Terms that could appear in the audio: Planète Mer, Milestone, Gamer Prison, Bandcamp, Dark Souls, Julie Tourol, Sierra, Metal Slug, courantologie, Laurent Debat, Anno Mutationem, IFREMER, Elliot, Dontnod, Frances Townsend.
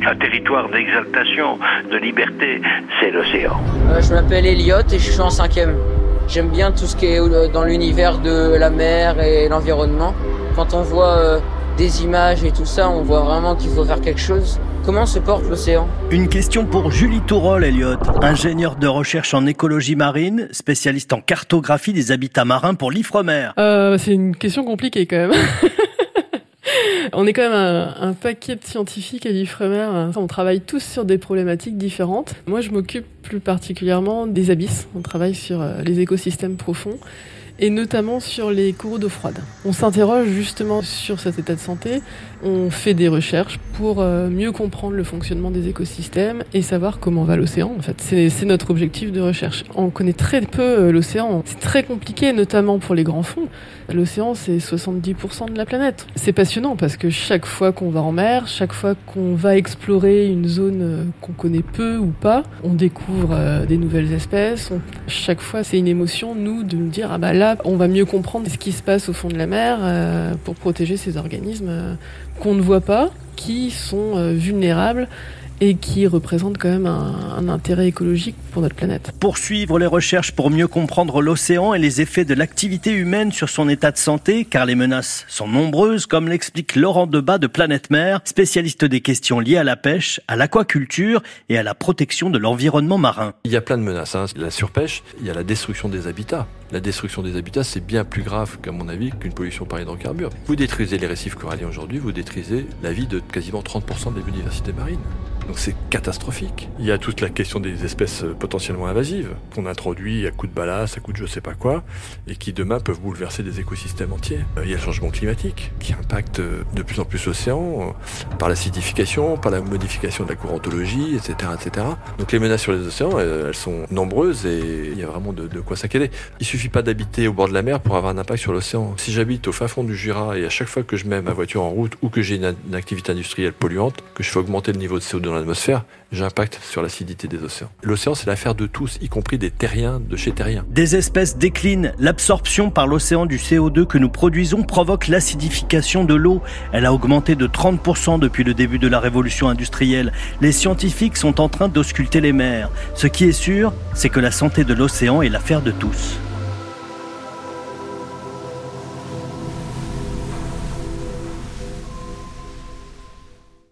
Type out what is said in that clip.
c'est un territoire d'exaltation, de liberté, c'est l'océan. Je m'appelle Elliot et je suis en 5e. J'aime bien tout ce qui est dans l'univers de la mer et l'environnement. Quand on voit des images et tout ça, on voit vraiment qu'il faut faire quelque chose. Comment se porte l'océan ? Une question pour Julie Tourol, Elliot, ingénieure de recherche en écologie marine, spécialiste en cartographie des habitats marins pour l'IFREMER. C'est une question compliquée quand même. On est quand même un paquet de scientifiques à l'IFREMER. On travaille tous sur des problématiques différentes. Moi, je m'occupe plus particulièrement des abysses. On travaille sur les écosystèmes profonds et notamment sur les cours d'eau froide. On s'interroge justement sur cet état de santé. On fait des recherches pour mieux comprendre le fonctionnement des écosystèmes et savoir comment va l'océan. En fait, c'est notre objectif de recherche. On connaît très peu l'océan. C'est très compliqué, notamment pour les grands fonds. L'océan, c'est 70% de la planète. C'est passionnant parce que chaque fois qu'on va en mer, chaque fois qu'on va explorer une zone qu'on connaît peu ou pas, on découvre des nouvelles espèces. Chaque fois, c'est une émotion, nous, de nous dire « Ah bah là, on va mieux comprendre ce qui se passe au fond de la mer pour protéger ces organismes qu'on ne voit pas, qui sont vulnérables et qui représentent quand même un intérêt écologique pour notre planète. » Poursuivre les recherches pour mieux comprendre l'océan et les effets de l'activité humaine sur son état de santé, car les menaces sont nombreuses, comme l'explique Laurent Debat de Planète Mer, spécialiste des questions liées à la pêche, à l'aquaculture et à la protection de l'environnement marin. Il y a plein de menaces, hein. La surpêche, il y a la destruction des habitats. La destruction des habitats, c'est bien plus grave, à mon avis, qu'une pollution par hydrocarbures. Vous détruisez les récifs coralliens aujourd'hui, vous détruisez la vie de quasiment 30% de la biodiversité marine. Donc c'est catastrophique. Il y a toute la question des espèces potentiellement invasives, qu'on introduit à coups de ballast, à coups de je sais pas quoi, et qui demain peuvent bouleverser des écosystèmes entiers. Il y a le changement climatique, qui impacte de plus en plus l'océan, par l'acidification, par la modification de la courantologie, etc., etc. Donc les menaces sur les océans, elles sont nombreuses, et il y a vraiment de quoi s'inquiéter. Il ne suffit pas d'habiter au bord de la mer pour avoir un impact sur l'océan. Si j'habite au fin fond du Jura et à chaque fois que je mets ma voiture en route ou que j'ai une activité industrielle polluante, que je fais augmenter le niveau de CO2 dans l'atmosphère, j'impacte sur l'acidité des océans. L'océan, c'est l'affaire de tous, y compris des terriens de chez terriens. Des espèces déclinent. L'absorption par l'océan du CO2 que nous produisons provoque l'acidification de l'eau. Elle a augmenté de 30% depuis le début de la révolution industrielle. Les scientifiques sont en train d'ausculter les mers. Ce qui est sûr, c'est que la santé de l'océan est l'affaire de tous.